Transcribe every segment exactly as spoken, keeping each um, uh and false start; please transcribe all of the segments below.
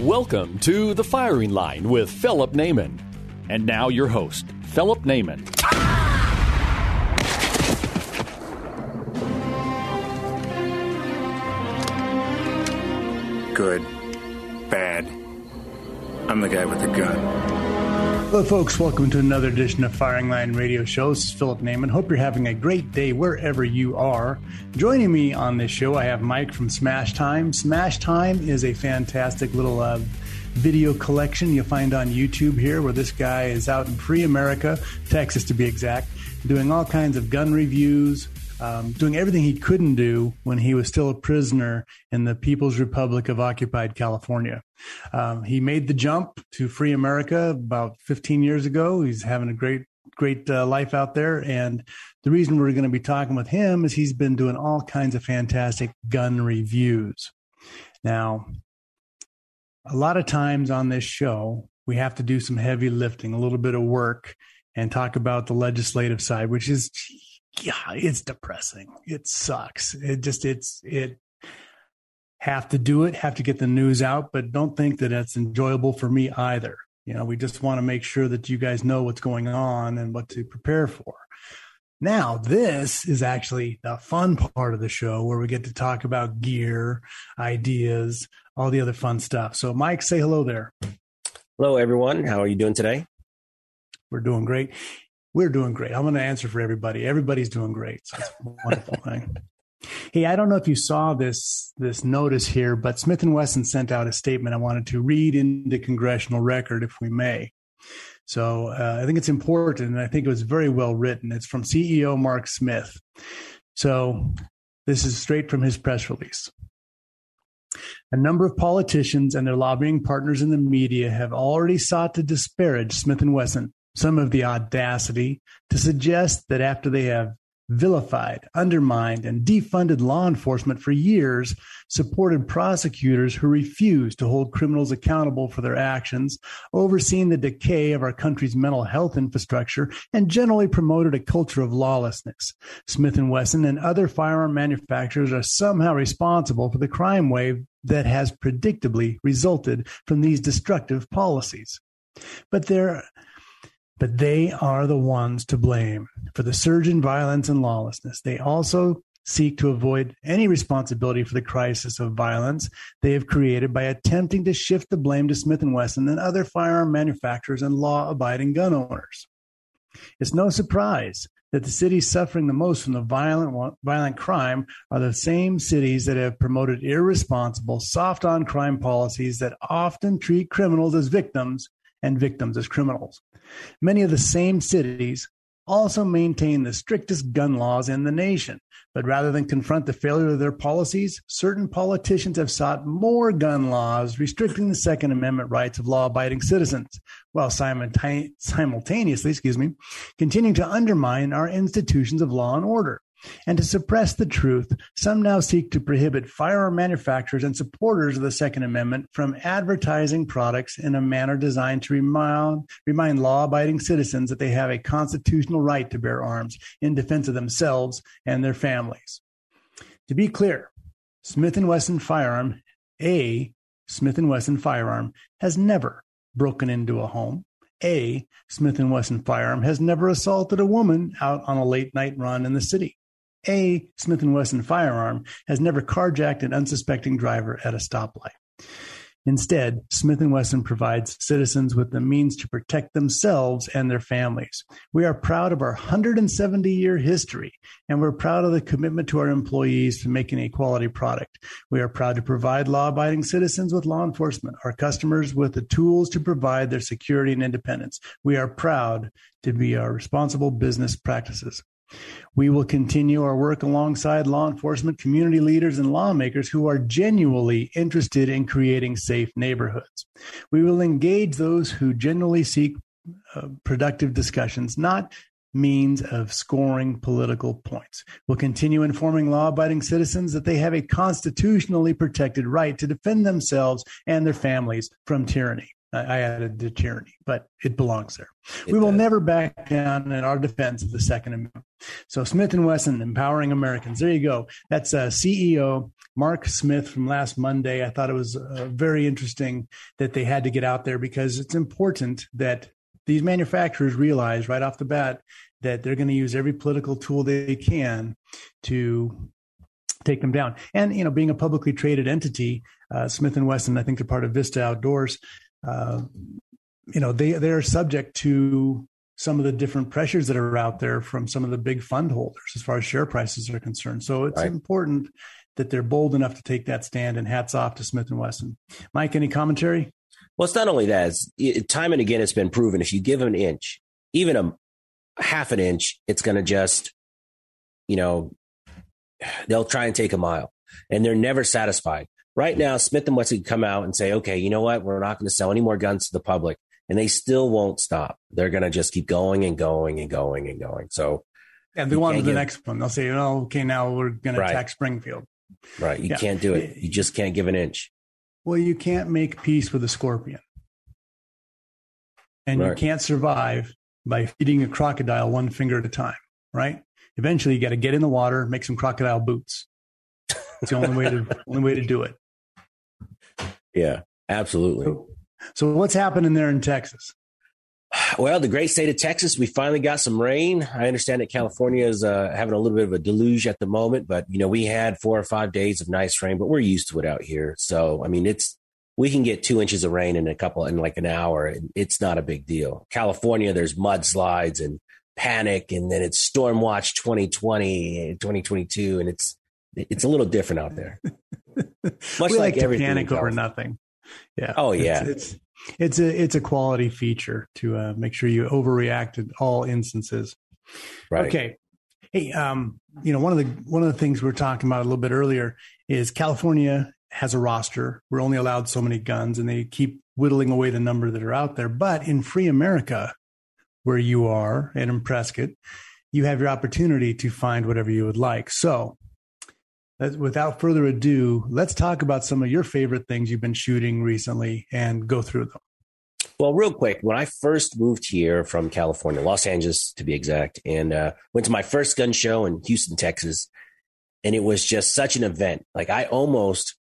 Welcome to The Firing Line with Philip Naiman. And now your host, Philip Naiman. Good. Bad. I'm the guy with the gun. Hello, folks. Welcome to another edition of Firing Line Radio Show. This is Philip Naiman. Hope you're having a great day wherever you are. Joining me on this show, I have Mike from Smash Time. Smash Time is a fantastic little uh, video collection you'll find on YouTube here, where this guy is out in pre-America, Texas to be exact, doing all kinds of gun reviews, um, doing everything he couldn't do when he was still a prisoner in the People's Republic of Occupied California. Um, he made the jump to free America about fifteen years ago. He's having a great Great uh, life out there. And the reason we're going to be talking with him is he's been doing all kinds of fantastic gun reviews. Now, a lot of times on this show, we have to do some heavy lifting, a little bit of work, and talk about the legislative side, which is, yeah, it's depressing. It sucks. It just, it's, it have to do it, have to get the news out, but don't think that that's enjoyable for me either. You know, we just want to make sure that you guys know what's going on and what to prepare for. Now, this is actually the fun part of the show where we get to talk about gear, ideas, all the other fun stuff. So, Mike, say hello there. Hello, everyone. How are you doing today? We're doing great. We're doing great. I'm going to answer for everybody. Everybody's doing great. So it's a wonderful thing. Hey, I don't know if you saw this this notice here, but Smith and Wesson sent out a statement I wanted to read into congressional record, if we may. So uh, I think it's important, and I think it was very well written. It's from C E O Mark Smith. So this is straight from his press release. A number of politicians and their lobbying partners in the media have already sought to disparage Smith and Wesson. Some have the audacity to suggest that after they have vilified, undermined, and defunded law enforcement for years, supported prosecutors who refuse to hold criminals accountable for their actions, overseen the decay of our country's mental health infrastructure, and generally promoted a culture of lawlessness. Smith and Wesson and other firearm manufacturers are somehow responsible for the crime wave that has predictably resulted from these destructive policies. But there But they are the ones to blame for the surge in violence and lawlessness. They also seek to avoid any responsibility for the crisis of violence they have created by attempting to shift the blame to Smith and Wesson and other firearm manufacturers and law-abiding gun owners. It's no surprise that the cities suffering the most from the violent violent crime are the same cities that have promoted irresponsible, soft-on crime policies that often treat criminals as victims and victims as criminals. Many of the same cities also maintain the strictest gun laws in the nation, but rather than confront the failure of their policies, certain politicians have sought more gun laws restricting the Second Amendment rights of law-abiding citizens, while simultaneously, excuse me, continuing to undermine our institutions of law and order. And to suppress the truth, some now seek to prohibit firearm manufacturers and supporters of the Second Amendment from advertising products in a manner designed to remind, remind law-abiding citizens that they have a constitutional right to bear arms in defense of themselves and their families. To be clear, Smith and Wesson Firearm, a Smith and Wesson Firearm, has never broken into a home. A Smith and Wesson Firearm has never assaulted a woman out on a late-night run in the city. A Smith and Wesson Firearm has never carjacked an unsuspecting driver at a stoplight. Instead, Smith and Wesson provides citizens with the means to protect themselves and their families. We are proud of our one hundred seventy year history, and we're proud of the commitment to our employees to making a quality product. We are proud to provide law-abiding citizens with law enforcement, our customers with the tools to provide their security and independence. We are proud to be our responsible business practices. We will continue our work alongside law enforcement, community leaders, and lawmakers who are genuinely interested in creating safe neighborhoods. We will engage those who generally seek uh, productive discussions, not means of scoring political points. We'll continue informing law-abiding citizens that they have a constitutionally protected right to defend themselves and their families from tyranny. I added the tyranny, but it belongs there. It we will does. never back down in our defense of the Second Amendment. So Smith and Wesson, empowering Americans. There you go. That's uh, C E O Mark Smith from last Monday. I thought it was uh, very interesting that they had to get out there, because it's important that these manufacturers realize right off the bat that they're going to use every political tool they can to take them down. And, you know, being a publicly traded entity, uh, Smith and Wesson, I think they're part of Vista Outdoors, Uh, you know, they, they're subject to some of the different pressures that are out there from some of the big fund holders as far as share prices are concerned. So it's right. important that they're bold enough to take that stand, and hats off to Smith and Wesson. Mike, any commentary? Well, it's not only that. It's, it, time and again, it's been proven if you give an inch, even a half an inch, it's going to just, you know, they'll try and take a mile, and they're never satisfied. Right now, Smith and Wesson come out and say, okay, you know what? We're not going to sell any more guns to the public. And they still won't stop. They're going to just keep going and going and going and going. So, and they want to the get... next one. They'll say, oh, okay, now we're going right. to attack Springfield. Right. You yeah. can't do it. You just can't give an inch. Well, you can't make peace with a scorpion. And right. you can't survive by feeding a crocodile one finger at a time, right? Eventually, you got to get in the water, make some crocodile boots. It's the only way to only way to do it. Yeah, absolutely. So, so what's happening there in Texas? Well, the great state of Texas, we finally got some rain. I understand that California is uh, having a little bit of a deluge at the moment, but, you know, we had four or five days of nice rain, but we're used to it out here. So, I mean, it's we can get two inches of rain in a couple in like an hour, and it's not a big deal. California, there's mudslides and panic, and then it's storm watch twenty twenty, twenty twenty-two, and it's It's a little different out there. Much we like, like everything Canik over nothing. Yeah. Oh yeah. It's, it's it's a it's a quality feature to uh, make sure you overreact in all instances. Right. Okay. Hey, um, you know, one of the one of the things we were talking about a little bit earlier is California has a roster. We're only allowed so many guns, and they keep whittling away the number that are out there. But in free America, where you are, and in Prescott, you have your opportunity to find whatever you would like. So, without further ado, let's talk about some of your favorite things you've been shooting recently and go through them. Well, real quick, when I first moved here from California, Los Angeles to be exact, and uh, went to my first gun show in Houston, Texas, and it was just such an event. Like I almost,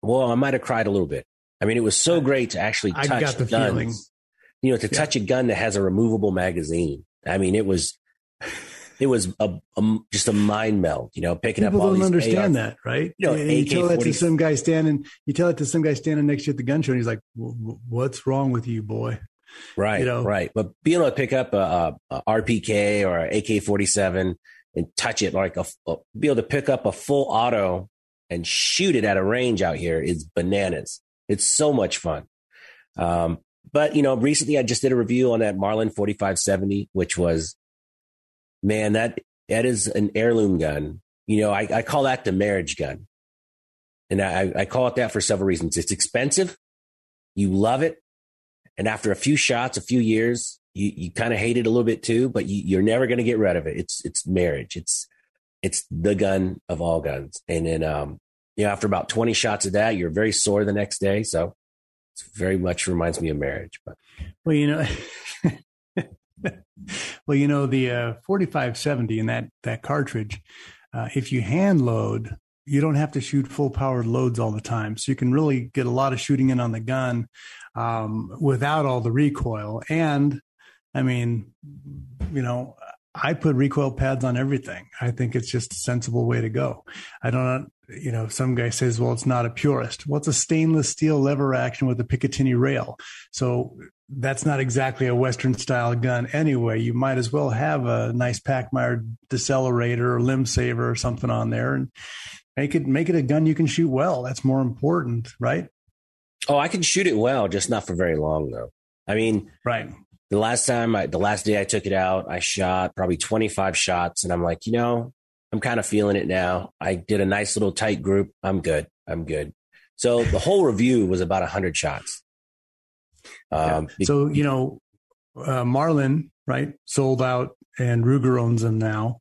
well, I might have cried a little bit. I mean, it was so great to actually touch I got the guns. Feeling. You know, to yeah. touch a gun that has a removable magazine. I mean, it was... It was a, a, just a mind meld, you know, picking People up all these People don't understand A Rs, that, right? You know, and you tell that to some guy standing, you tell it to some guy standing next to you at the gun show, and he's like, what's wrong with you, boy? Right, you know? right. But being able to pick up a, a R P K or an A K forty-seven and touch it, like a, a, be able to pick up a full auto and shoot it at a range out here is bananas. It's so much fun. Um, but, you know, recently I just did a review on that Marlin forty-five seventy, which was, man, that that is an heirloom gun. You know, I, I call that the marriage gun. And I, I call it that for several reasons. It's expensive. You love it. And after a few shots, a few years, you, you kind of hate it a little bit too, but you, you're never going to get rid of it. It's it's marriage. It's it's the gun of all guns. And then, um, you know, after about twenty shots of that, you're very sore the next day. So it's very much reminds me of marriage. But well, you know... Well, you know, the uh, forty-five seventy in that that cartridge, uh, if you hand load, you don't have to shoot full powered loads all the time. So you can really get a lot of shooting in on the gun um, without all the recoil. And I mean, you know, I put recoil pads on everything. I think it's just a sensible way to go. I don't, you know, some guy says, well, it's not a purist. Well, it's a stainless steel lever action with a Picatinny rail. So that's not exactly a Western style gun anyway. You might as well have a nice Packmeyer decelerator or limb saver or something on there and make it, make it a gun you can shoot well. That's more important, right? Oh, I can shoot it well, just not for very long though. I mean, right. the last time, I, the last day I took it out, I shot probably twenty-five shots. And I'm like, you know, I'm kind of feeling it now. I did a nice little tight group. I'm good. I'm good. So the whole review was about one hundred shots. Um, yeah. So, you know, uh, Marlin, right, sold out, and Ruger owns them now.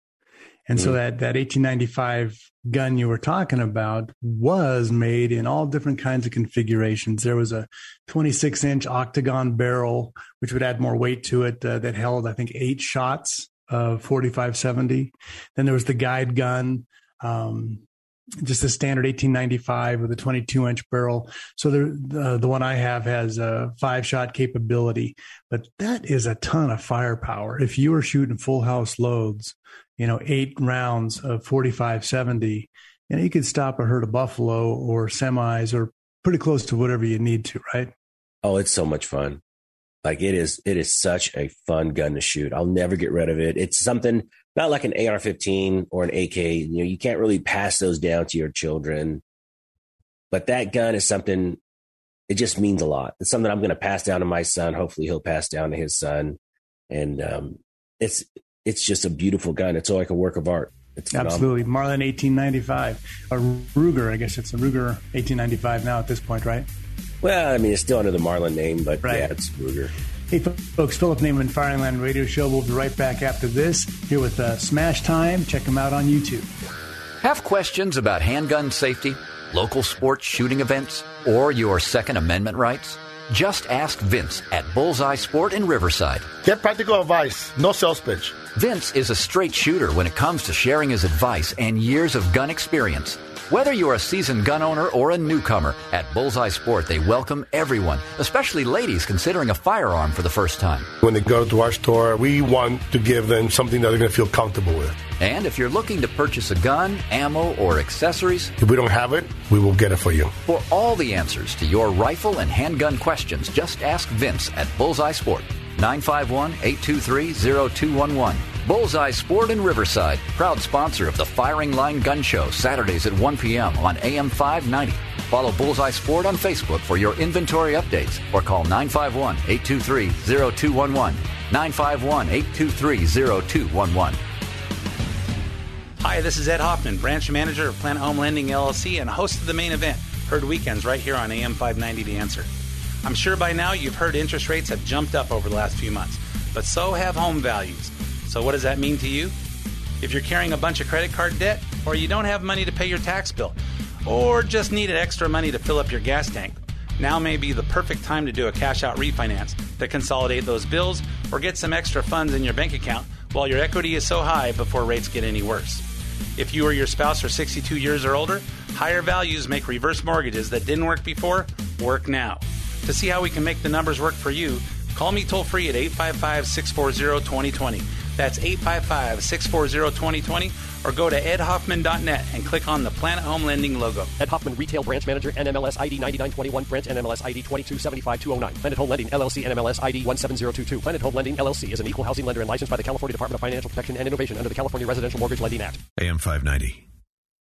And mm-hmm. so that, that eighteen ninety-five gun you were talking about was made in all different kinds of configurations. There was a twenty-six inch octagon barrel, which would add more weight to it, uh, that held, I think, eight shots of forty-five seventy. Then there was the guide gun, um, just the standard eighteen ninety-five with a twenty-two inch barrel. So the, uh, the one I have has a five shot capability, but that is a ton of firepower. If you were shooting full house loads, you know, eight rounds of forty-five seventy, and you could stop a herd of buffalo or semis or pretty close to whatever you need to, right? Oh, it's so much fun. Like it is, it is such a fun gun to shoot. I'll never get rid of it. It's something not like an A R fifteen or an A K. You know, you can't really pass those down to your children, but that gun is something, it just means a lot. It's something I'm going to pass down to my son. Hopefully he'll pass down to his son. And um, it's, it's just a beautiful gun. It's like a work of art. It's absolutely phenomenal. Marlin eighteen ninety-five, a Ruger. I guess it's a Ruger eighteen ninety-five now at this point, right? Well, I mean, it's still under the Marlin name, but right. Yeah, it's Ruger. Hey, folks, Philip Naiman, Firing Line Radio Show. We'll be right back after this here with uh, Smash Time. Check them out on YouTube. Have questions about handgun safety, local sports shooting events, or your Second Amendment rights? Just ask Vince at Bullseye Sport in Riverside. Get practical advice, no sales pitch. Vince is a straight shooter when it comes to sharing his advice and years of gun experience. Whether you're a seasoned gun owner or a newcomer, at Bullseye Sport, they welcome everyone, especially ladies considering a firearm for the first time. When they go to our store, we want to give them something that they're going to feel comfortable with. And if you're looking to purchase a gun, ammo, or accessories, if we don't have it, we will get it for you. For all the answers to your rifle and handgun questions, just ask Vince at Bullseye Sport. nine five one, eight two three, zero two one one. Bullseye Sport in Riverside, proud sponsor of the Firing Line Gun Show, Saturdays at one p.m. on A M five ninety. Follow Bullseye Sport on Facebook for your inventory updates or call nine five one, eight two three, zero two one one. nine five one, eight two three, zero two one one. Hi, this is Ed Hoffman, branch manager of Planet Home Lending L L C and host of The Main Event, heard weekends right here on A M five ninety The Answer. I'm sure by now you've heard interest rates have jumped up over the last few months, but so have home values. So what does that mean to you? If you're carrying a bunch of credit card debt, or you don't have money to pay your tax bill, or just needed extra money to fill up your gas tank, now may be the perfect time to do a cash-out refinance to consolidate those bills or get some extra funds in your bank account while your equity is so high before rates get any worse. If you or your spouse are sixty-two years or older, higher values make reverse mortgages that didn't work before work now. To see how we can make the numbers work for you, call me toll-free at eight five five, six four zero, two zero two zero. That's eight five five, six four zero, two zero two zero, or go to ed hoffman dot net and click on the Planet Home Lending logo. Ed Hoffman, Retail Branch Manager, N M L S I D ninety-nine twenty-one, Branch N M L S I D two two seven five two zero nine. Planet Home Lending, L L C, N M L S I D one seven zero two two. Planet Home Lending, L L C is an equal housing lender and licensed by the California Department of Financial Protection and Innovation under the California Residential Mortgage Lending Act. A M five ninety,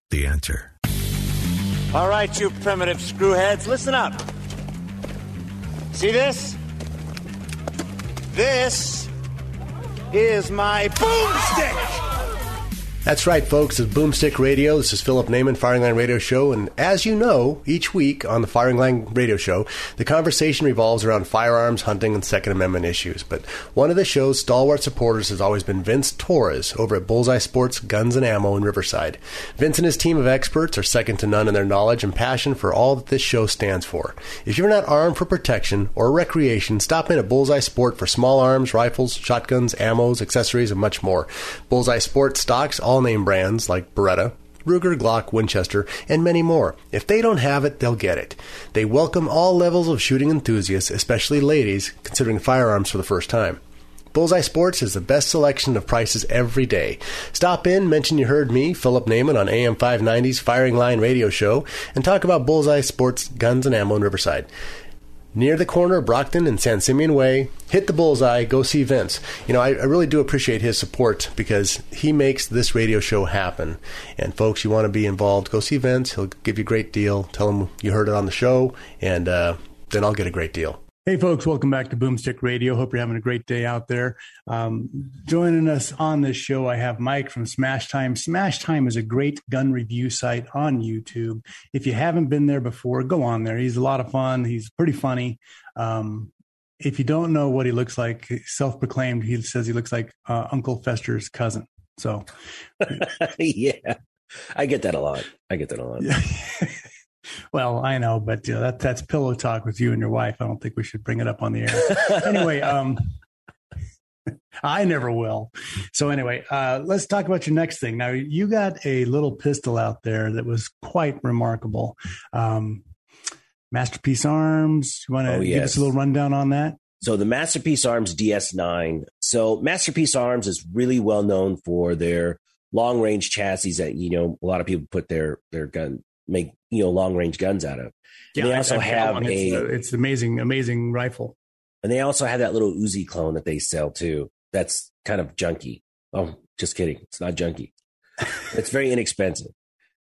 The Answer. All right, you primitive screwheads, listen up. See this? This is my boomstick! That's right, folks. It's Boomstick Radio. This is Philip Naiman, Firing Line Radio Show. And as you know, each week on the Firing Line Radio Show, the conversation revolves around firearms, hunting, and Second Amendment issues. But one of the show's stalwart supporters has always been Vince Torres over at Bullseye Sports Guns and Ammo in Riverside. Vince and his team of experts are second to none in their knowledge and passion for all that this show stands for. If you're not armed for protection or recreation, stop in at Bullseye Sport for small arms, rifles, shotguns, ammos, accessories, and much more. Bullseye Sport stocks all name brands like Beretta, Ruger, Glock, Winchester, and many more. If they don't have it, they'll get it. They welcome all levels of shooting enthusiasts, especially ladies, considering firearms for the first time. Bullseye Sports is the best selection of prices every day. Stop in, mention you heard me, Philip Naiman, on A M five ninety Firing Line Radio Show, and talk about Bullseye Sports Guns and Ammo in Riverside. Near the corner of Brockton and San Simeon Way, hit the bullseye, go see Vince. You know, I, I really do appreciate his support because he makes this radio show happen. And folks, you want to be involved, go see Vince. He'll give you a great deal. Tell him you heard it on the show, and uh, then I'll get a great deal. Hey folks, welcome back to Boomstick Radio. Hope you're having a great day out there. Um, joining us on this show, I have Mike from Smash Time. Smash Time is a great gun review site on YouTube. If you haven't been there before, go on there. He's a lot of fun. He's pretty funny. Um, if you don't know what he looks like, self-proclaimed, he says he looks like uh, Uncle Fester's cousin. So, yeah, I get that a lot. I get that a lot. Yeah. Well, I know, but uh, that that's pillow talk with you and your wife. I don't think we should bring it up on the air. Anyway, um, I never will. So anyway, uh, let's talk about your next thing. Now, you got a little pistol out there that was quite remarkable. Um, Masterpiece Arms. You want to oh, yes. give us a little rundown on that? So the Masterpiece Arms D S nine. So Masterpiece Arms is really well known for their long range chassis that, you know, a lot of people put their their gun. make you know long range guns out of. Yeah, they also have a it's, a it's amazing amazing rifle, and they also have that little Uzi clone that they sell too. That's kind of junky. Oh, just kidding, it's not junky. It's very inexpensive.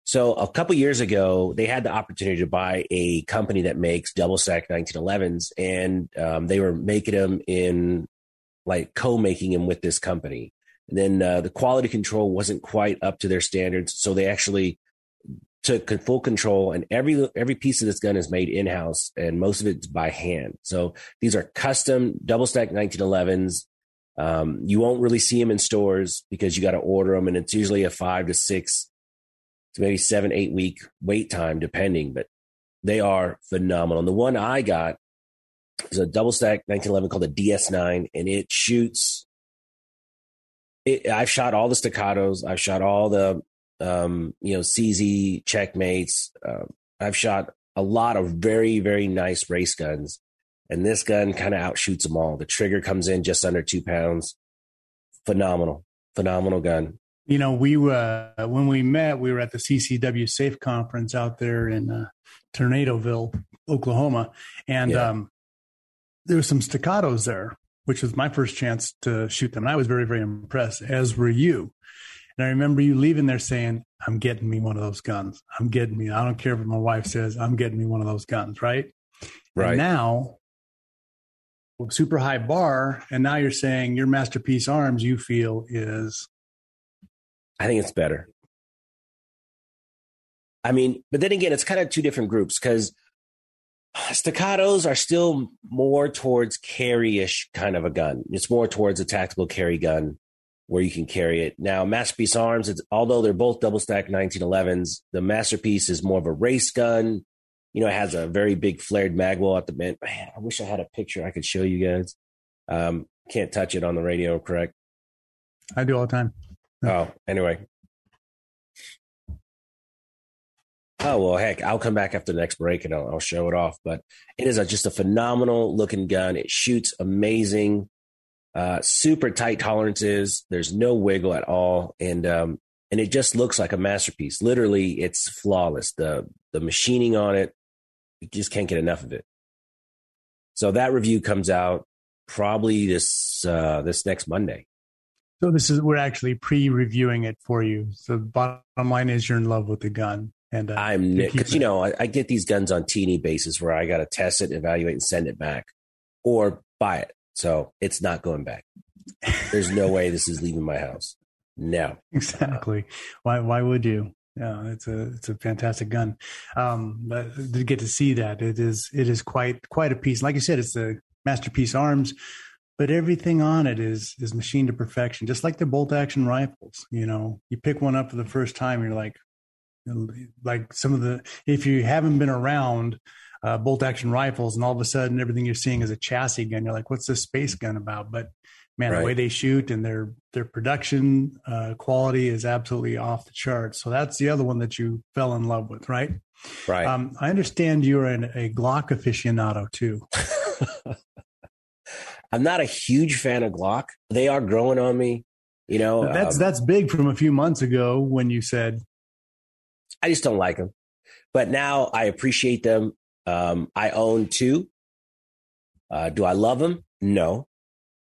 So a couple years ago, they had the opportunity to buy a company that makes double stack nineteen elevens, and um, they were making them in like co-making them with this company, and then uh, the quality control wasn't quite up to their standards, so they actually took full control, and every every piece of this gun is made in-house, and most of it's by hand. So these are custom double-stack nineteen elevens. Um, you won't really see them in stores because you got to order them, and it's usually a five to six to maybe seven, eight-week wait time, depending, but they are phenomenal. And the one I got is a double-stack nineteen eleven called a D S nine, and it shoots... It, I've shot all the Staccatos. I've shot all the... Um, you know, C Z, checkmates. Uh, I've shot a lot of very, very nice race guns, and this gun kind of outshoots them all. The trigger comes in just under two pounds. Phenomenal, phenomenal gun. You know, we uh, when we met, we were at the C C W Safe conference out there in uh, Tornadoville, Oklahoma, and yeah. um, there were some Staccatos there, which was my first chance to shoot them. And I was very, very impressed, as were you. And I remember you leaving there saying, I'm getting me one of those guns. I'm getting me. I don't care what my wife says. I'm getting me one of those guns, right? Right. And now, super high bar, and now you're saying your Masterpiece Arms, you feel, is... I think it's better. I mean, but then again, it's kind of two different groups, because Staccatos are still more towards carry-ish kind of a gun. It's more towards a tactical carry gun, where you can carry it. Now, Masterpiece Arms, it's, although they're both double-stack nineteen elevens, the Masterpiece is more of a race gun. You know, it has a very big flared magwell at the end. Man, I wish I had a picture I could show you guys. Um, can't touch it on the radio, correct? I do all the time. Oh, anyway. Oh, well, heck, I'll come back after the next break and I'll, I'll show it off. But it is a, just a phenomenal-looking gun. It shoots amazing. Uh, super tight tolerances. There's no wiggle at all. And, um, and it just looks like a masterpiece. Literally, it's flawless. The, the machining on it, you just can't get enough of it. So that review comes out probably this, uh, this next Monday. So this is, we're actually pre-reviewing it for you. So bottom line is you're in love with the gun. And uh, I'm, cause you know, I, I get these guns on teeny basis where I got to test it, evaluate, and send it back or buy it. So it's not going back. There's no way this is leaving my house. No. Exactly. Why Why would you? Yeah, it's a it's a fantastic gun. Um, but to get to see that, it is it is quite quite a piece. Like you said, it's the Masterpiece Arms, but everything on it is is machined to perfection, just like the bolt action rifles. You know, you pick one up for the first time, you're like, like some of the, if you haven't been around Uh, bolt action rifles, and all of a sudden everything you're seeing is a chassis gun. You're like, what's this space gun about? But man, right. The way they shoot and their their production uh, quality is absolutely off the charts. So that's the other one that you fell in love with, right? Right. Um, I understand you're an, a Glock aficionado too. I'm not a huge fan of Glock. They are growing on me. You know, now that's um, that's big from a few months ago when you said, I just don't like them. But now I appreciate them. Um, I own two. Uh, do I love them? No.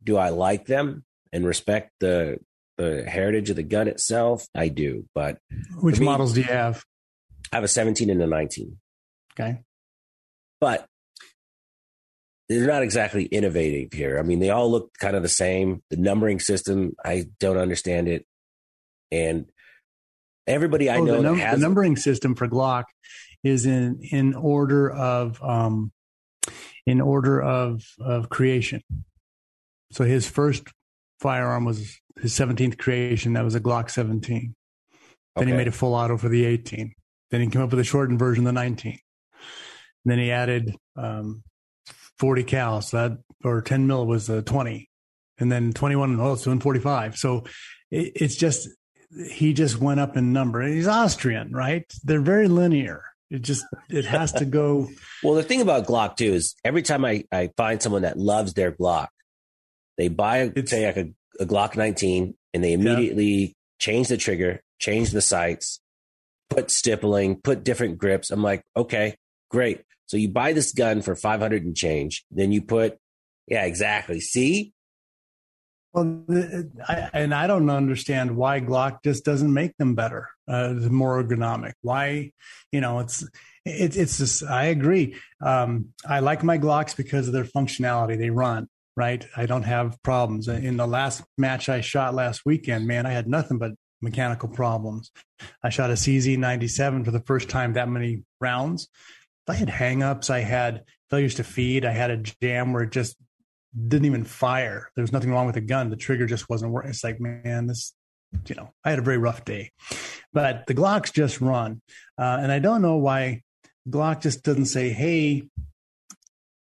Do I like them and respect the the heritage of the gun itself? I do. But which me, models do you have? I have a seventeen and a nineteen. Okay. But they're not exactly innovative here. I mean, they all look kind of the same. The numbering system, I don't understand it. And everybody I oh, know the, num- has the numbering it. system for Glock is in, in order of um, in order of, of creation. So his first firearm was his seventeenth creation. That was a Glock seventeen. Then okay. he made a full auto for the eighteen. Then he came up with a shortened version, the nineteen. And then he added um, forty cal, so that, or ten mil was the twenty. And then twenty-one, oh, it's doing forty-five. So it, it's just, he just went up in number. He's Austrian, right? They're very linear. It just, it has to go. Well, the thing about Glock too is every time I, I find someone that loves their Glock, they buy, it's, say, like a, a Glock nineteen, and they immediately yeah. change the trigger, change the sights, put stippling, put different grips. I'm like, okay, great. So you buy this gun for five hundred and change. Then you put, yeah, exactly. See? Well, I, and I don't understand why Glock just doesn't make them better, uh, more ergonomic. Why, you know, it's it, it's just, I agree. Um, I like my Glocks because of their functionality. They run. Right. I don't have problems. In the last match I shot last weekend, man, I had nothing but mechanical problems. I shot a C Z ninety-seven for the first time that many rounds. I had hangups. I had failures to feed. I had a jam where it just didn't even fire. There was nothing wrong with the gun. The trigger just wasn't working. It's like, man, this, you know, I had a very rough day, but the Glocks just run. Uh, and I don't know why Glock just doesn't say, hey,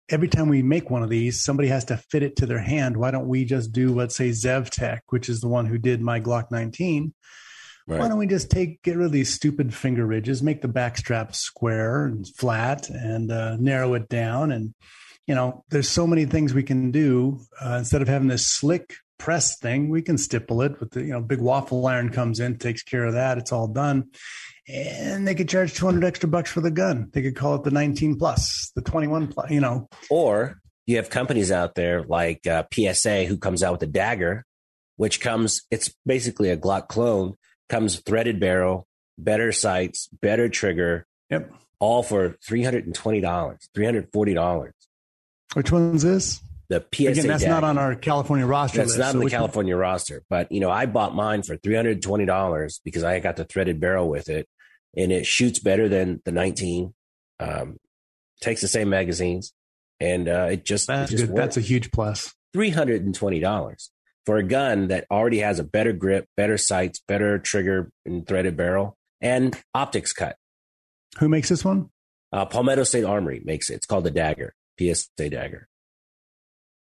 every time we make one of these, somebody has to fit it to their hand. Why don't we just do, let's say, ZevTech, which is the one who did my Glock nineteen? Right. Why don't we just take get rid of these stupid finger ridges, make the backstrap square and flat, and uh, narrow it down? And you know, there's so many things we can do uh, instead of having this slick press thing. We can stipple it with the, you know, big waffle iron comes in, takes care of that. It's all done. And they could charge two hundred extra bucks for the gun. They could call it the nineteen plus, the twenty-one plus, you know. Or you have companies out there like uh, P S A, who comes out with a Dagger, which comes, it's basically a Glock clone, comes threaded barrel, better sights, better trigger. Yep. All for three hundred twenty dollars, three hundred forty dollars. Which one's this? The P S A Again, that's Dagger. Not on our California roster. That's list, not on so the California one? roster. But, you know, I bought mine for three hundred twenty dollars because I got the threaded barrel with it. And it shoots better than the nineteen, um, takes the same magazines, and uh, it just, that's, it just that's a huge plus. three hundred twenty dollars for a gun that already has a better grip, better sights, better trigger and threaded barrel, and optics cut. Who makes this one? Uh, Palmetto State Armory makes it. It's called the Dagger, P S A Dagger.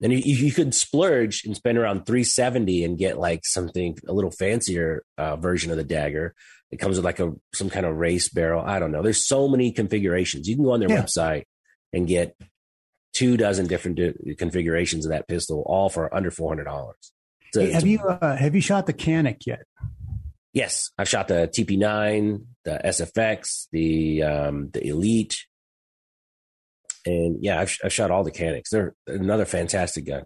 And you, you could splurge and spend around three hundred seventy dollars and get like something, a little fancier uh, version of the Dagger. It comes with like a some kind of race barrel. I don't know. There's so many configurations. You can go on their yeah. website and get two dozen different do- configurations of that pistol, all for under four hundred dollars. So, hey, have you uh, have you shot the Canik yet? Yes, I've shot the T P nine, the S F X, the um, the Elite, and yeah, I've, I've shot all the Caniks. They're another fantastic gun.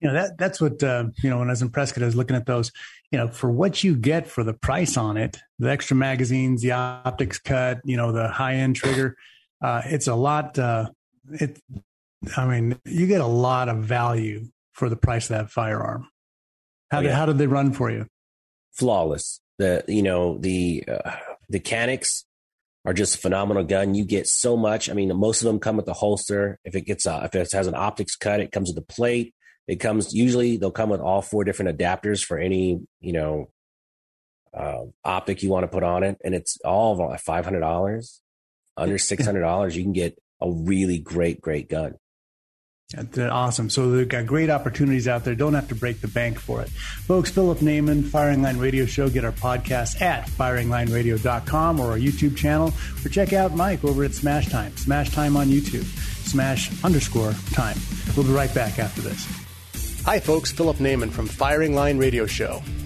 You know, that that's what, uh, you know, when I was in Prescott, I was looking at those, you know, for what you get for the price on it, the extra magazines, the optics cut, you know, the high end trigger, uh, it's a lot. Uh, it, I mean, you get a lot of value for the price of that firearm. How oh, did, yeah. how did they run for you? Flawless. The, you know, the, uh, the Caniks are just a phenomenal gun. You get so much. I mean, most of them come with the holster. If it gets, uh, if it has an optics cut, it comes with the plate. It comes, usually they'll come with all four different adapters for any, you know, uh, optic you want to put on it. And it's all five hundred dollars, under six hundred dollars. You can get a really great, great gun. Awesome. So they've got great opportunities out there. Don't have to break the bank for it. Folks, Philip Naiman, Firing Line Radio Show. Get our podcast at firing line radio dot com or our YouTube channel. Or check out Mike over at Smash Time. Smash Time on YouTube. Smash underscore time. We'll be right back after this. Hi, folks. Philip Naiman from Firing Line Radio Show.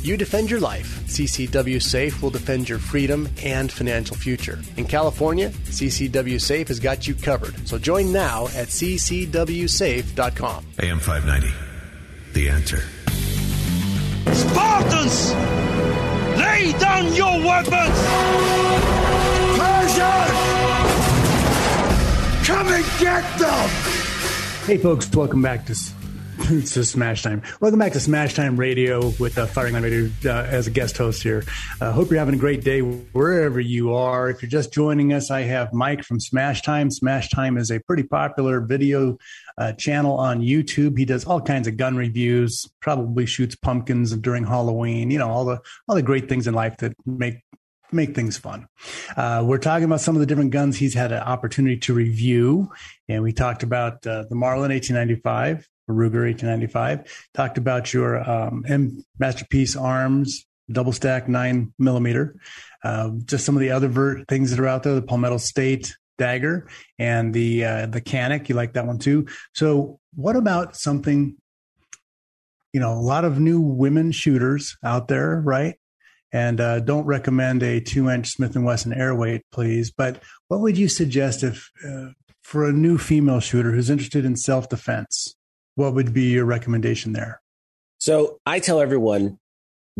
You defend your life. C C W Safe will defend your freedom and financial future. In California, C C W Safe has got you covered. So join now at C C W safe dot com. A M five ninety, The Answer. Spartans, lay down your weapons! Persians, come and get them! Hey folks, welcome back to... It's just Smash Time. Welcome back to Smash Time Radio with uh, Firing Line Radio uh, as a guest host here. Uh, hope you're having a great day wherever you are. If you're just joining us, I have Mike from Smash Time. Smash Time is a pretty popular video uh, channel on YouTube. He does all kinds of gun reviews, probably shoots pumpkins during Halloween, you know, all the all the great things in life that make make things fun. Uh, we're talking about some of the different guns he's had an opportunity to review. And we talked about uh, the Marlin eighteen ninety-five, Ruger eighteen ninety-five, talked about your um, M- Masterpiece Arms, double stack nine millimeter, uh, just some of the other ver- things that are out there, the Palmetto State Dagger and the, uh, the Canik. You like that one too. So what about something, you know, a lot of new women shooters out there, right? And uh, don't recommend a two inch Smith and Wesson airweight, please. But what would you suggest if uh, for a new female shooter who's interested in self-defense? What would be your recommendation there? So I tell everyone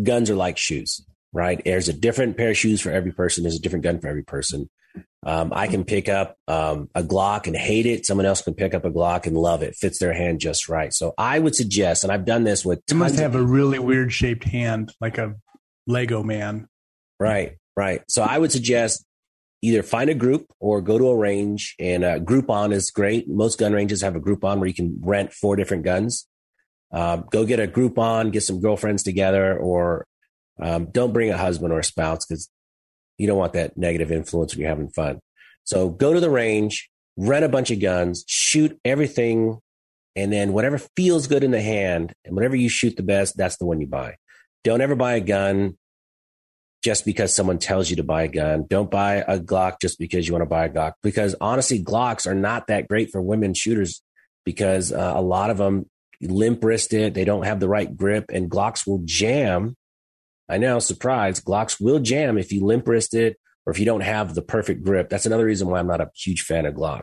guns are like shoes, right? There's a different pair of shoes for every person. There's a different gun for every person. Um, I can pick up um, a Glock and hate it. Someone else can pick up a Glock and love it. Fits their hand just right. So I would suggest, and I've done this with... You must have of- a really weird shaped hand, like a Lego man. Right, right. So I would suggest either find a group or go to a range, and uh, Groupon is great. Most gun ranges have a Groupon where you can rent four different guns. Uh, go get a Groupon, get some girlfriends together, or um, don't bring a husband or a spouse because you don't want that negative influence when you're having fun. So go to the range, rent a bunch of guns, shoot everything, and then whatever feels good in the hand and whatever you shoot the best, that's the one you buy. Don't ever buy a gun just because someone tells you to buy a gun. Don't buy a Glock just because you want to buy a Glock, because honestly, Glocks are not that great for women shooters because uh, a lot of them limp wristed. They don't have the right grip, and Glocks will jam. I know, surprise, Glocks will jam if you limp wristed or if you don't have the perfect grip. That's another reason why I'm not a huge fan of Glock.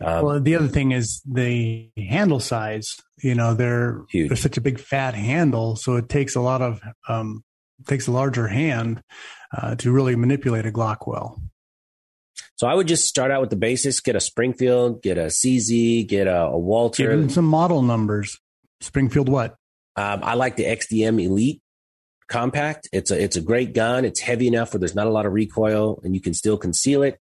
Um, well, the other thing is the handle size. You know, they're, they're such a big fat handle, so it takes a lot of... Um, takes a larger hand uh, to really manipulate a Glock well. So I would just start out with the basics, get a Springfield, get a C Z, get a, a Walther. Give them some model numbers. Springfield what? Um, I like the X D M Elite Compact. It's a, it's a great gun. It's heavy enough where there's not a lot of recoil and you can still conceal it.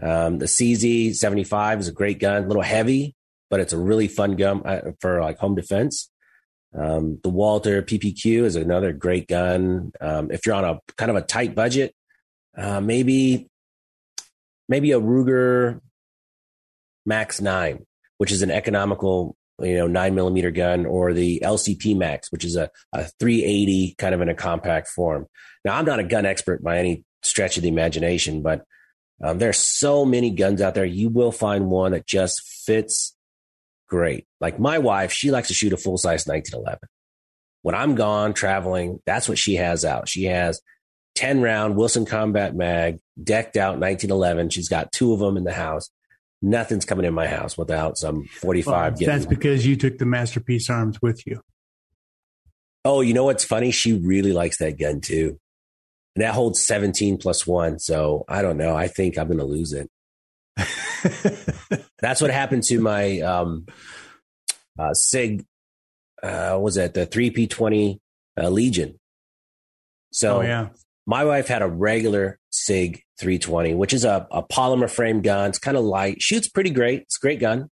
Um, the C Z seventy-five is a great gun, a little heavy, but it's a really fun gun uh, for like home defense. Um, the Walther P P Q is another great gun. Um, if you're on a kind of a tight budget, uh, maybe, maybe a Ruger Max nine, which is an economical, you know, nine millimeter gun, or the L C P Max, which is a, a three eighty kind of in a compact form. Now, I'm not a gun expert by any stretch of the imagination, but um, there are so many guns out there. You will find one that just fits great. Like my wife, she likes to shoot a full-size nineteen eleven. When I'm gone traveling, that's what she has out. She has ten round Wilson Combat mag, decked out nineteen eleven. She's got two of them in the house. Nothing's coming in my house without some forty-five. Well, that's because you took the Masterpiece Arms with you. Oh, you know what's funny? She really likes that gun too. And that holds seventeen plus one. So I don't know. I think I'm going to lose it. That's what happened to my um, uh, Sig. Uh, was that the three P twenty uh, Legion? So oh, yeah. My wife had a regular Sig three twenty, which is a, a polymer frame gun. It's kind of light, shoots pretty great. It's a great gun.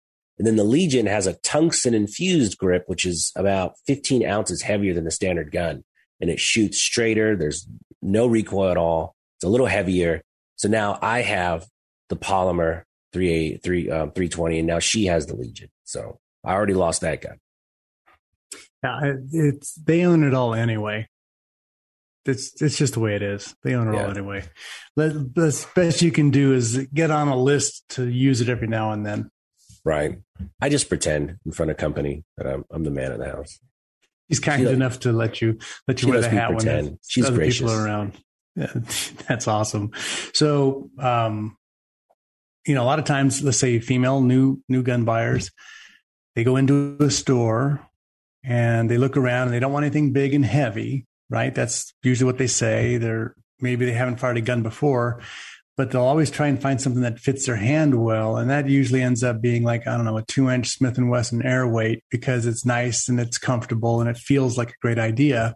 And then the Legion has a tungsten infused grip, which is about fifteen ounces heavier than the standard gun. And it shoots straighter. There's no recoil at all. It's a little heavier. So now I have the polymer three eighty, three, um, three twenty, and now she has the Legion. So I already lost that gun. Yeah, it's, they own it all anyway. It's it's just the way it is. They own it yeah. all anyway. Let, the best you can do is get on a list to use it every now and then. Right. I just pretend in front of company that I'm I'm the man of the house. He's kind she enough like, to let you let you wear the hat when she's gracious. People are around. Yeah, that's awesome. So, um, you know, a lot of times, let's say female new new gun buyers, they go into a store and they look around and they don't want anything big and heavy, right? That's usually what they say. They're maybe they haven't fired a gun before, but they'll always try and find something that fits their hand well. And that usually ends up being like, I don't know, a two inch Smith and Wesson Airweight because it's nice and it's comfortable and it feels like a great idea.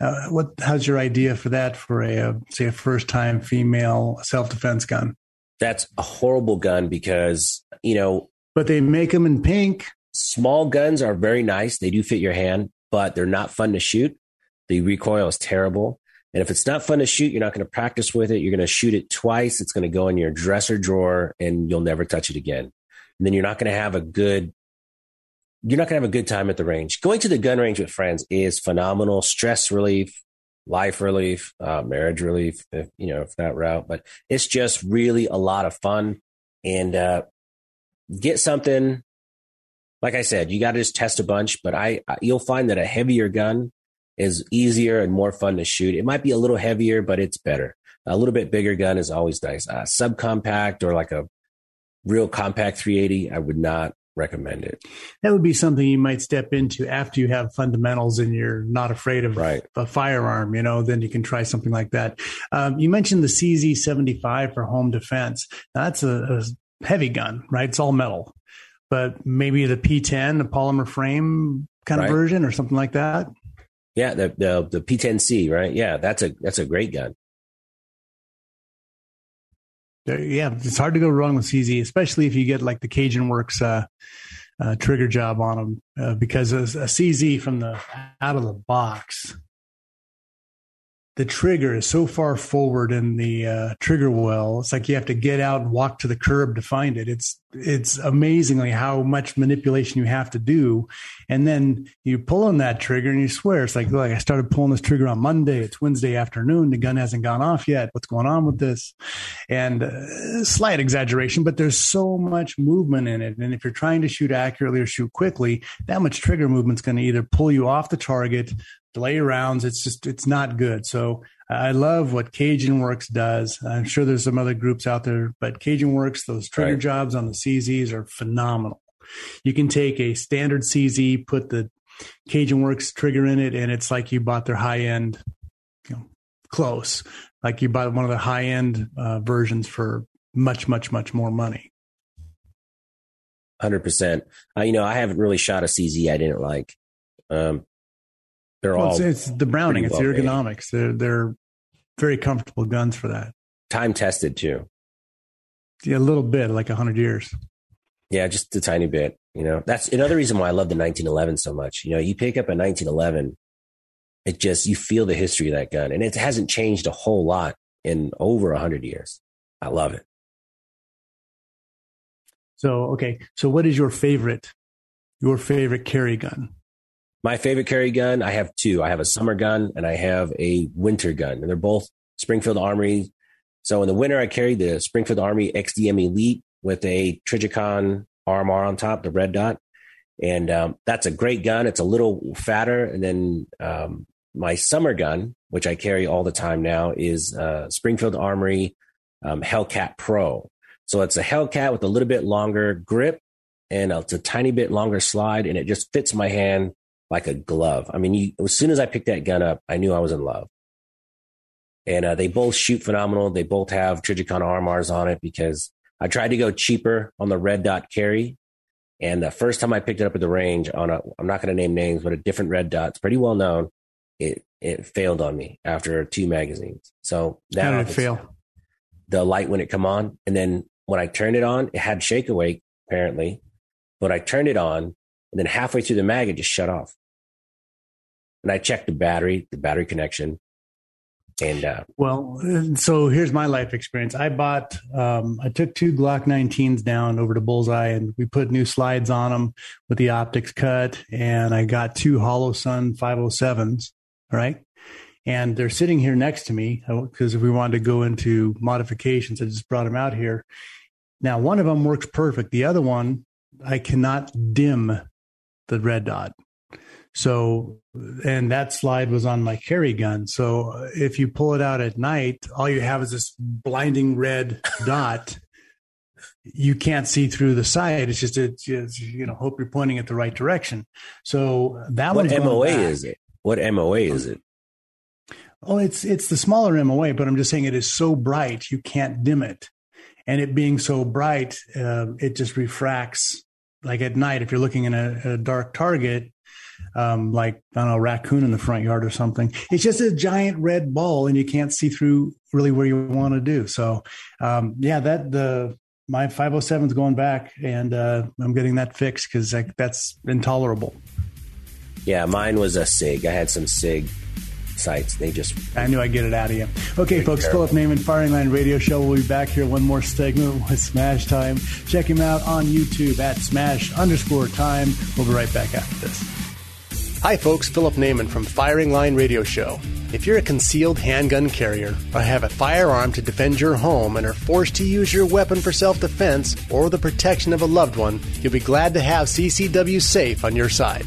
Uh, what, how's your idea for that for a, a say a first time female self-defense gun? That's a horrible gun because, you know, but they make them in pink. Small guns are very nice. They do fit your hand, but they're not fun to shoot. The recoil is terrible. And if it's not fun to shoot, you're not going to practice with it. You're going to shoot it twice. It's going to go in your dresser drawer and you'll never touch it again. And then you're not going to have a good, you're not going to have a good time at the range. Going to the gun range with friends is phenomenal. Stress relief, life relief, uh, marriage relief, if, you know, if that route, but it's just really a lot of fun. And uh, get something, like I said, you got to just test a bunch, but I, I you'll find that a heavier gun is easier and more fun to shoot. It might be a little heavier, but it's better. A little bit bigger gun is always nice. Uh, subcompact or like a real compact three eighty, I would not recommend it. That would be something you might step into after you have fundamentals and you're not afraid of right. a firearm, you know, then you can try something like that. Um, you mentioned the C Z seventy-five for home defense. Now, that's a, a heavy gun, right? It's all metal, but maybe the P ten, the polymer frame kind right. of version or something like that. Yeah, the, the the P ten C, right? Yeah, that's a that's a great gun. Yeah, it's hard to go wrong with C Z, especially if you get like the Cajun Works uh, uh, trigger job on them, uh, because a, a C Z from the out of the box, the trigger is so far forward in the uh, trigger well. It's like you have to get out and walk to the curb to find it. It's it's amazingly how much manipulation you have to do. And then you pull on that trigger and you swear. It's like, look, I started pulling this trigger on Monday. It's Wednesday afternoon. The gun hasn't gone off yet. What's going on with this? And uh, slight exaggeration, but there's so much movement in it. And if you're trying to shoot accurately or shoot quickly, that much trigger movement's going to either pull you off the target, delay rounds. It's just, it's not good. So I love what Cajun Works does. I'm sure there's some other groups out there, but Cajun Works, those trigger right. jobs on the C Zs are phenomenal. You can take a standard C Z, put the Cajun Works trigger in it, and it's like you bought their high end, you know, close, like you bought one of the high end uh, versions for much, much, much more money. one hundred percent. Uh, you know, I haven't really shot a C Z I didn't like. Um, They're well, all it's, it's the Browning, it's well the ergonomics. They're, they're very comfortable guns for that. Time tested too. Yeah, a little bit, like a hundred years. Yeah, just a tiny bit. You know, that's another reason why I love the nineteen eleven so much. You know, you pick up a nineteen eleven, it just you feel the history of that gun, and it hasn't changed a whole lot in over a hundred years. I love it. So okay, so what is your favorite? Your favorite carry gun? My favorite carry gun, I have two. I have a summer gun and I have a winter gun. And they're both Springfield Armory. So in the winter, I carry the Springfield Armory X D M Elite with a Trijicon R M R on top, the red dot. And um, that's a great gun. It's a little fatter. And then um, my summer gun, which I carry all the time now, is uh, Springfield Armory um, Hellcat Pro. So it's a Hellcat with a little bit longer grip and it's a tiny bit longer slide. And it just fits my hand like a glove. I mean, you, as soon as I picked that gun up, I knew I was in love. And uh, they both shoot phenomenal. They both have Trijicon R M Rs on it because I tried to go cheaper on the red dot carry. And the first time I picked it up at the range on a, I'm not going to name names, but a different red dot, it's pretty well known. It it failed on me after two magazines. So that did it fail? The light wouldn't come on. And then when I turned it on, it had shake awake apparently. but I turned it on, and then halfway through the mag, it just shut off. And I checked the battery, the battery connection. And uh, well, so here's my life experience. I bought, um, I took two Glock nineteens down over to Bullseye, and we put new slides on them with the optics cut. And I got two Holosun five oh sevens. All right. And they're sitting here next to me because if we wanted to go into modifications, I just brought them out here. Now, one of them works perfect. The other one, I cannot dim the red dot. So, and that slide was on my carry gun. So if you pull it out at night, all you have is this blinding red dot. You can't see through the sight. It's just, it's just, you know, hope you're pointing at the right direction. So that one. What M O A is it? What M O A is it? Oh, it's, it's the smaller M O A, but I'm just saying it is so bright. You can't dim it. And it being so bright, uh, it just refracts. Like at night, if you're looking in a, a dark target, Um, like, I don't know, a raccoon in the front yard or something. It's just a giant red ball and you can't see through really where you want to do. So, um, yeah, that the my five oh seven is going back, and uh, I'm getting that fixed because that, that's intolerable. Yeah, mine was a Sig. I had some Sig sights. They just... I knew I'd get it out of you. Okay, folks, Philip Naiman, Firing Line Radio Show. We'll be back here one more segment with Smash Time. Check him out on YouTube at Smash underscore Time. We'll be right back after this. Hi folks, Philip Naiman from Firing Line Radio Show. If you're a concealed handgun carrier or have a firearm to defend your home and are forced to use your weapon for self-defense or the protection of a loved one, you'll be glad to have C C W Safe on your side.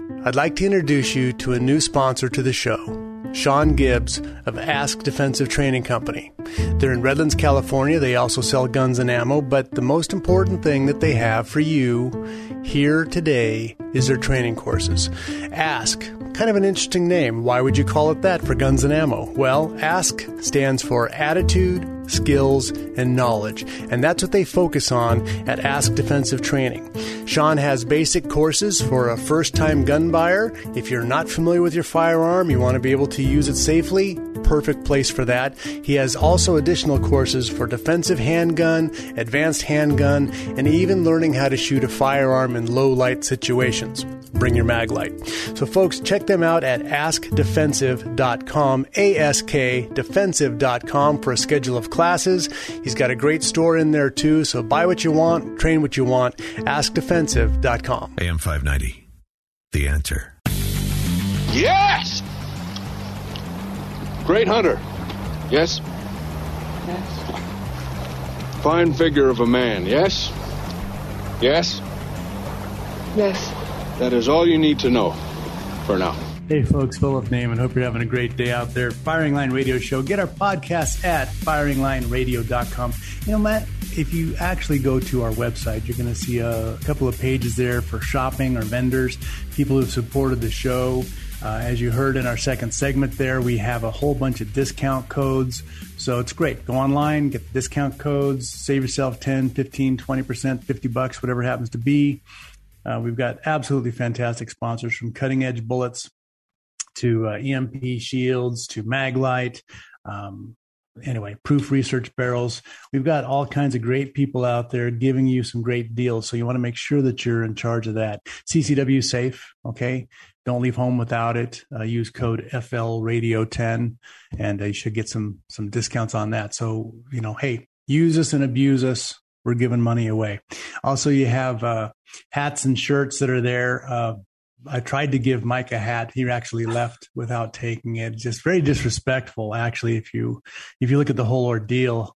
I'd like to introduce you to a new sponsor to the show, Sean Gibbs of Ask Defensive Training Company. They're in Redlands, California. They also sell guns and ammo, but the most important thing that they have for you here today is their training courses. Ask, kind of an interesting name. Why would you call it that for guns and ammo? Well, Ask stands for attitude, skills, and knowledge. And that's what they focus on at Ask Defensive Training. Sean has basic courses for a first-time gun buyer. If you're not familiar with your firearm, you want to be able to use it safely, perfect place for that. He has also additional courses for defensive handgun, advanced handgun, and even learning how to shoot a firearm in low-light situations. Bring your mag light. So folks, check them out at ask defensive dot com, A S K defensive dot com for a schedule of classes. He's got a great store in there too, so buy what you want, train what you want, ask defensive dot com. A M five ninety, The Answer. Yes! Great hunter. Yes? Yes. Fine figure of a man. Yes? Yes? Yes. That is all you need to know for now. Hey, folks, Philip Naiman. Hope you're having a great day out there. Firing Line Radio Show. Get our podcast at firing line radio dot com. You know, Matt, if you actually go to our website, you're going to see a couple of pages there for shopping or vendors, people who've supported the show. Uh, as you heard in our second segment there, we have a whole bunch of discount codes. So it's great. Go online, get the discount codes, save yourself ten, fifteen, twenty percent, fifty bucks, whatever it happens to be. Uh, we've got absolutely fantastic sponsors from Cutting Edge Bullets to uh, E M P Shields to Maglite. Um, anyway, Proof Research Barrels. We've got all kinds of great people out there giving you some great deals. So you want to make sure that you're in charge of that. C C W Safe, okay? Don't leave home without it. Uh, use code F L radio ten, and uh, you should get some some discounts on that. So, you know, hey, use us and abuse us. We're giving money away. Also, you have uh, hats and shirts that are there. Uh, I tried to give Mike a hat. He actually left without taking it. Just very disrespectful, actually. If you if you look at the whole ordeal,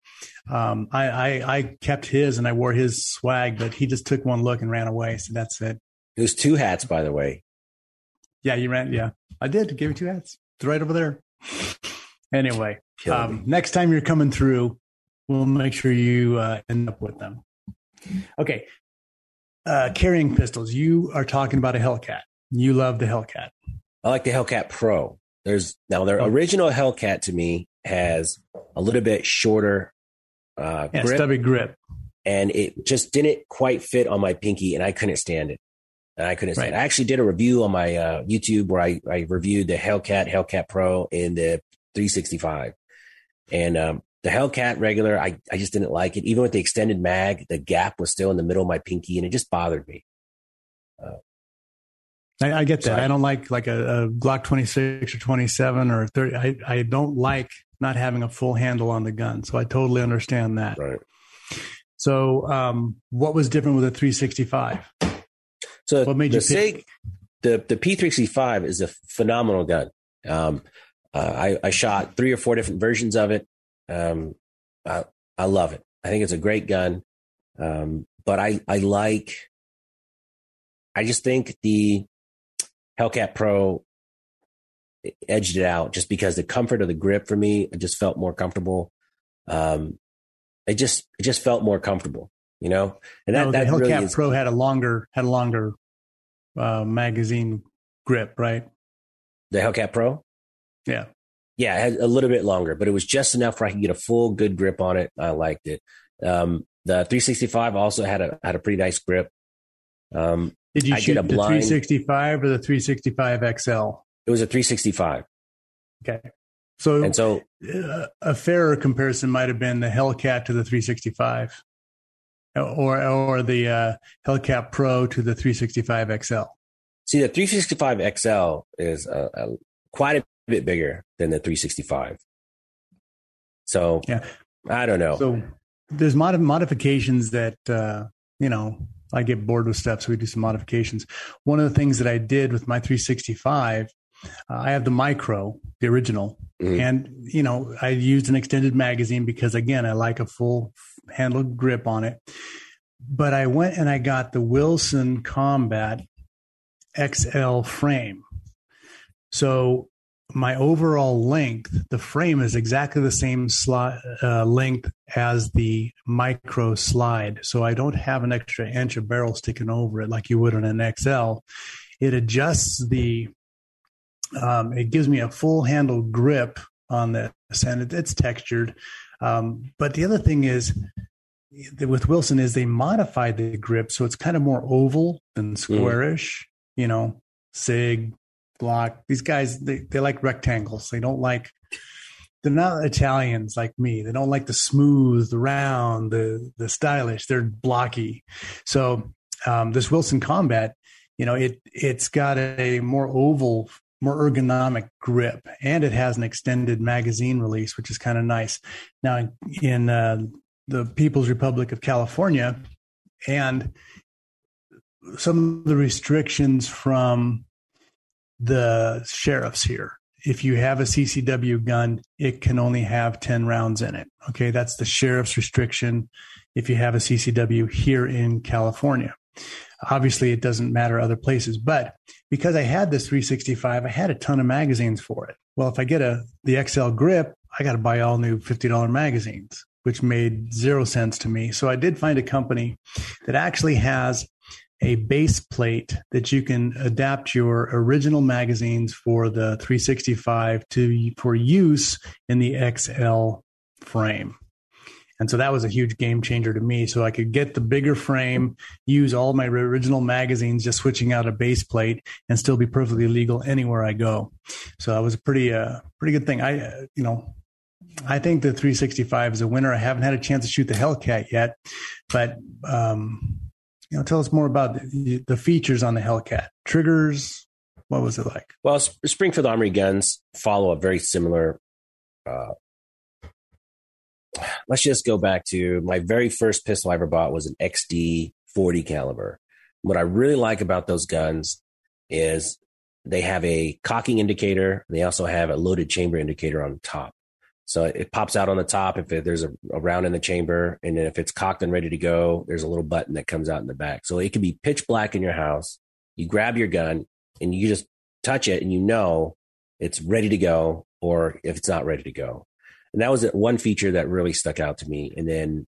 um, I, I, I kept his and I wore his swag, but he just took one look and ran away. So that's it. It was two hats, by the way. Yeah, you ran. Yeah, I did. Give you two hats. It's right over there. Anyway, um, next time you're coming through, we'll make sure you uh, end up with them. Okay. Uh, carrying pistols. You are talking about a Hellcat. You love the Hellcat. I like the Hellcat Pro. There's now their oh. original Hellcat to me has a little bit shorter uh, yeah, grip, stubby grip, and it just didn't quite fit on my pinky, and I couldn't stand it. And I couldn't stand. Right. It. I actually did a review on my uh, YouTube where I, I reviewed the Hellcat, Hellcat Pro, and the three sixty-five, and um, the Hellcat regular. I I just didn't like it. Even with the extended mag, the gap was still in the middle of my pinky, and it just bothered me. Uh, I, I get that. I don't like like a, a Glock twenty-six or twenty-seven or thirty. I, I don't like not having a full handle on the gun. So I totally understand that. Right. So um, what was different with a three sixty-five? So what made the you Sig, pick? The, the P three sixty-five is a phenomenal gun. Um, uh, I, I shot three or four different versions of it. Um, I, I love it. I think it's a great gun. Um, but I, I like, I just think the Hellcat Pro edged it out just because the comfort of the grip for me, I just felt more comfortable. Um, it just, it just felt more comfortable, you know, and that, no, the that Hellcat really is- Pro had a longer, had a longer, uh, magazine grip, right? The Hellcat Pro. Yeah. Yeah. It had a little bit longer, but it was just enough where I could get a full good grip on it. I liked it. Um, the three sixty-five also had a, had a pretty nice grip. Um, Did you I shoot did a the blind. three sixty-five or the three sixty-five X L? It was a three sixty-five. Okay. So, and so a fairer comparison might have been the Hellcat to the three sixty-five or or the uh, Hellcat Pro to the three sixty-five X L. See, the three sixty-five X L is uh, uh, quite a bit bigger than the three sixty-five. So, yeah. I don't know. So there's mod- modifications that, uh, you know, I get bored with stuff, so we do some modifications. One of the things that I did with my three sixty-five, uh, I have the micro, the original, mm-hmm. and, you know, I used an extended magazine because, again, I like a full handle grip on it. But I went and I got the Wilson Combat X L frame. So my overall length, the frame is exactly the same slot, uh, length as the micro slide. So I don't have an extra inch of barrel sticking over it like you would on an X L. It adjusts the, um, it gives me a full handle grip on this, and it, it's textured. Um, but the other thing is that with Wilson is they modified the grip. So it's kind of more oval than squarish, mm. you know, Sig, Glock. These guys, they, they like rectangles. They don't like, they're not Italians like me. They don't like the smooth, the round, the the stylish. They're blocky. So um, this Wilson Combat, you know, it, it's got a more oval, more ergonomic grip, and it has an extended magazine release, which is kind of nice. Now, in, in uh, the People's Republic of California, and some of the restrictions from the sheriffs here, if you have a C C W gun, it can only have ten rounds in it. Okay. That's the sheriff's restriction. If you have a C C W here in California, obviously it doesn't matter other places, but because I had this three sixty-five, I had a ton of magazines for it. Well, if I get a, the X L grip, I got to buy all new fifty dollars magazines, which made zero sense to me. So I did find a company that actually has a base plate that you can adapt your original magazines for the three sixty-five to for use in the X L frame. And so that was a huge game changer to me. So I could get the bigger frame, use all my original magazines, just switching out a base plate, and still be perfectly legal anywhere I go. So that was a pretty, uh, pretty good thing. I, uh, you know, I think the three sixty-five is a winner. I haven't had a chance to shoot the Hellcat yet, but, um, you know, tell us more about the, the features on the Hellcat. Triggers, what was it like? Well, Sp- Springfield Armory guns follow a very similar. Uh, let's just go back to my very first pistol I ever bought was an X D forty caliber. What I really like about those guns is they have a cocking indicator. They also have a loaded chamber indicator on top. So it pops out on the top if there's a, a round in the chamber. And then if it's cocked and ready to go, there's a little button that comes out in the back. So it could be pitch black in your house. You grab your gun and you just touch it and you know it's ready to go or if it's not ready to go. And that was one feature that really stuck out to me. And then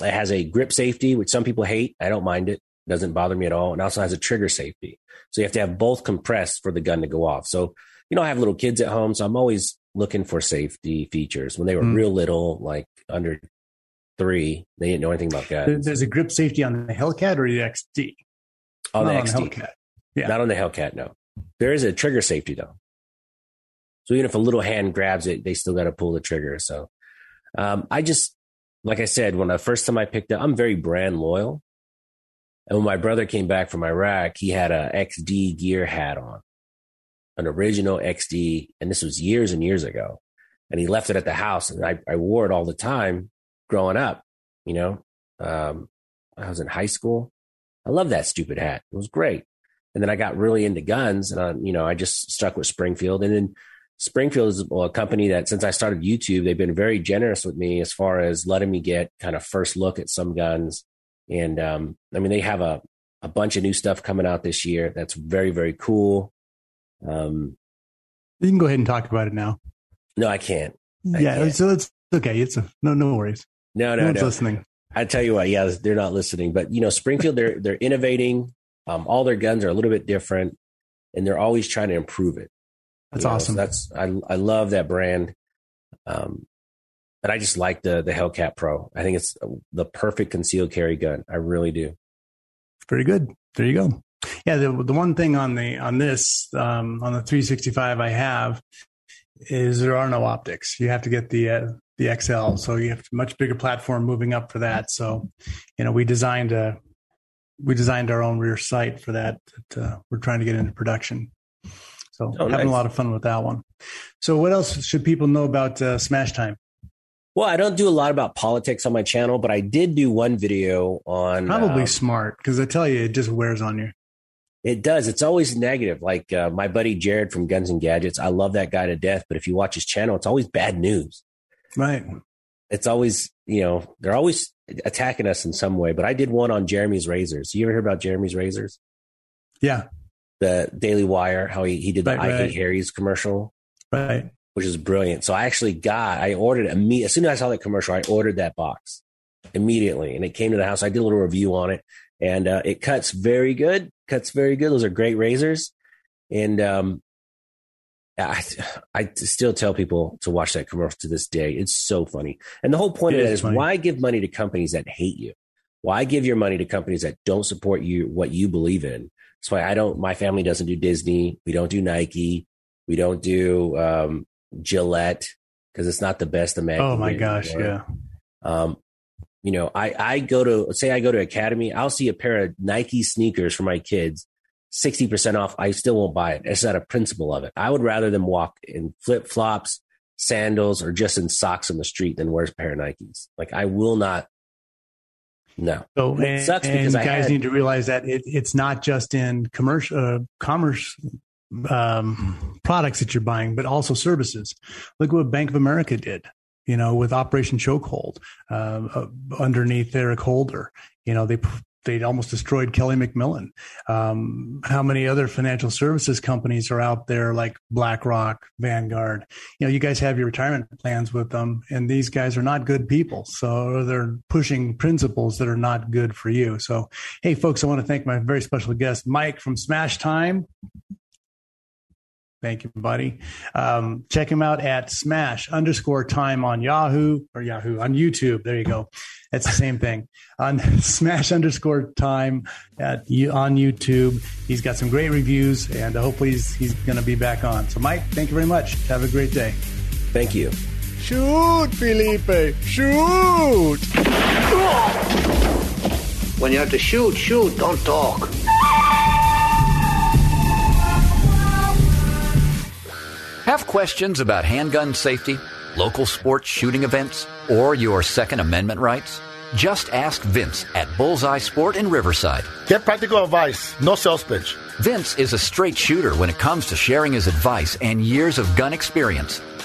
it has a grip safety, which some people hate. I don't mind it. It doesn't bother me at all. And also has a trigger safety. So you have to have both compressed for the gun to go off. So, you know, I have little kids at home, so I'm always looking for safety features. When they were mm. real little, like under three, they didn't know anything about guns. There's a grip safety on the Hellcat or the X D? On the X D. On the Hellcat. Yeah. Not on the Hellcat, no. There is a trigger safety, though. So even if a little hand grabs it, they still got to pull the trigger. So um, I just, like I said, when the first time I picked up, I'm very brand loyal. And when my brother came back from Iraq, he had a X D gear hat on, an original X D. And this was years and years ago. And he left it at the house. And I, I wore it all the time growing up. You know, um, I was in high school. I loved that stupid hat. It was great. And then I got really into guns. And, I, you know, I just stuck with Springfield. And then Springfield is a company that since I started YouTube, they've been very generous with me as far as letting me get kind of first look at some guns. And um, I mean, they have a, a bunch of new stuff coming out this year. That's very, very cool. Um, you can go ahead and talk about it now. No, I can't. I yeah. Can't. So it's okay. It's a, no, no worries. No, no, no. One's no. listening. I tell you what, yeah, they're not listening, but you know, Springfield, they're, they're innovating. Um, all their guns are a little bit different and they're always trying to improve it. That's you know, awesome. So that's I I love that brand. Um, but I just like the the Hellcat Pro. I think it's the perfect concealed carry gun. I really do. Pretty good. There you go. Yeah, the the one thing on the on this um, on the three sixty-five I have is there are no optics. You have to get the uh, the X L, so you have a much bigger platform moving up for that. So, you know, we designed a we designed our own rear sight for that. that uh, we're trying to get into production. So oh, having nice. a lot of fun with that one. So what else should people know about uh, Smash Time? Well, I don't do a lot about politics on my channel, but I did do one video on... Probably um, smart, because I tell you, it just wears on you. It does. It's always negative. Like uh, my buddy Jared from Guns and Gadgets, I love that guy to death, but if you watch his channel, it's always bad news. Right. It's always, you know, they're always attacking us in some way, but I did one on Jeremy's Razors. You ever hear about Jeremy's Razors? Yeah. The Daily Wire, how he, he did the right, I right. Hate Harry's commercial, right, which is brilliant. So I actually got, I ordered immediately. As soon as I saw that commercial, I ordered that box immediately, and it came to the house. I did a little review on it, and uh, it cuts very good. Cuts very good. Those are great razors, and um, I I still tell people to watch that commercial to this day. It's so funny, and the whole point it of it is funny. Why give money to companies that hate you? Why give your money to companies that don't support you, what you believe in? That's why I don't, my family doesn't do Disney. We don't do Nike. We don't do um, Gillette because it's not the best American. Oh my gosh. Anymore. Yeah. Um, you know, I, I go to, say I go to Academy, I'll see a pair of Nike sneakers for my kids, sixty percent off. I still won't buy it. It's not a principle of it. I would rather them walk in flip flops, sandals, or just in socks on the street than wear a pair of Nikes. Like I will not. No. So and, it sucks because and guys had, need to realize that it, it's not just in commercial uh, commerce um, products that you're buying, but also services. Look what Bank of America did, you know, with Operation Chokehold uh, uh, underneath Eric Holder. You know, they they almost destroyed Kelly McMillan. Um, how many other financial services companies are out there like BlackRock, Vanguard? You know, you guys have your retirement plans with them, and these guys are not good people. So they're pushing principles that are not good for you. So, hey, folks, I want to thank my very special guest, Mike from Smash Time. Thank you, buddy. Um, check him out at Smash underscore time on Yahoo or Yahoo on YouTube. There you go. That's the same thing on Smash underscore time at on YouTube. He's got some great reviews and hopefully he's, he's going to be back on. So Mike, thank you very much. Have a great day. Thank you. Shoot, Felipe. Shoot. When you have to shoot, shoot. Don't talk. Have questions about handgun safety, local sports shooting events, or your Second Amendment rights? Just ask Vince at Bullseye Sport in Riverside. Get practical advice, no sales pitch. Vince is a straight shooter when it comes to sharing his advice and years of gun experience.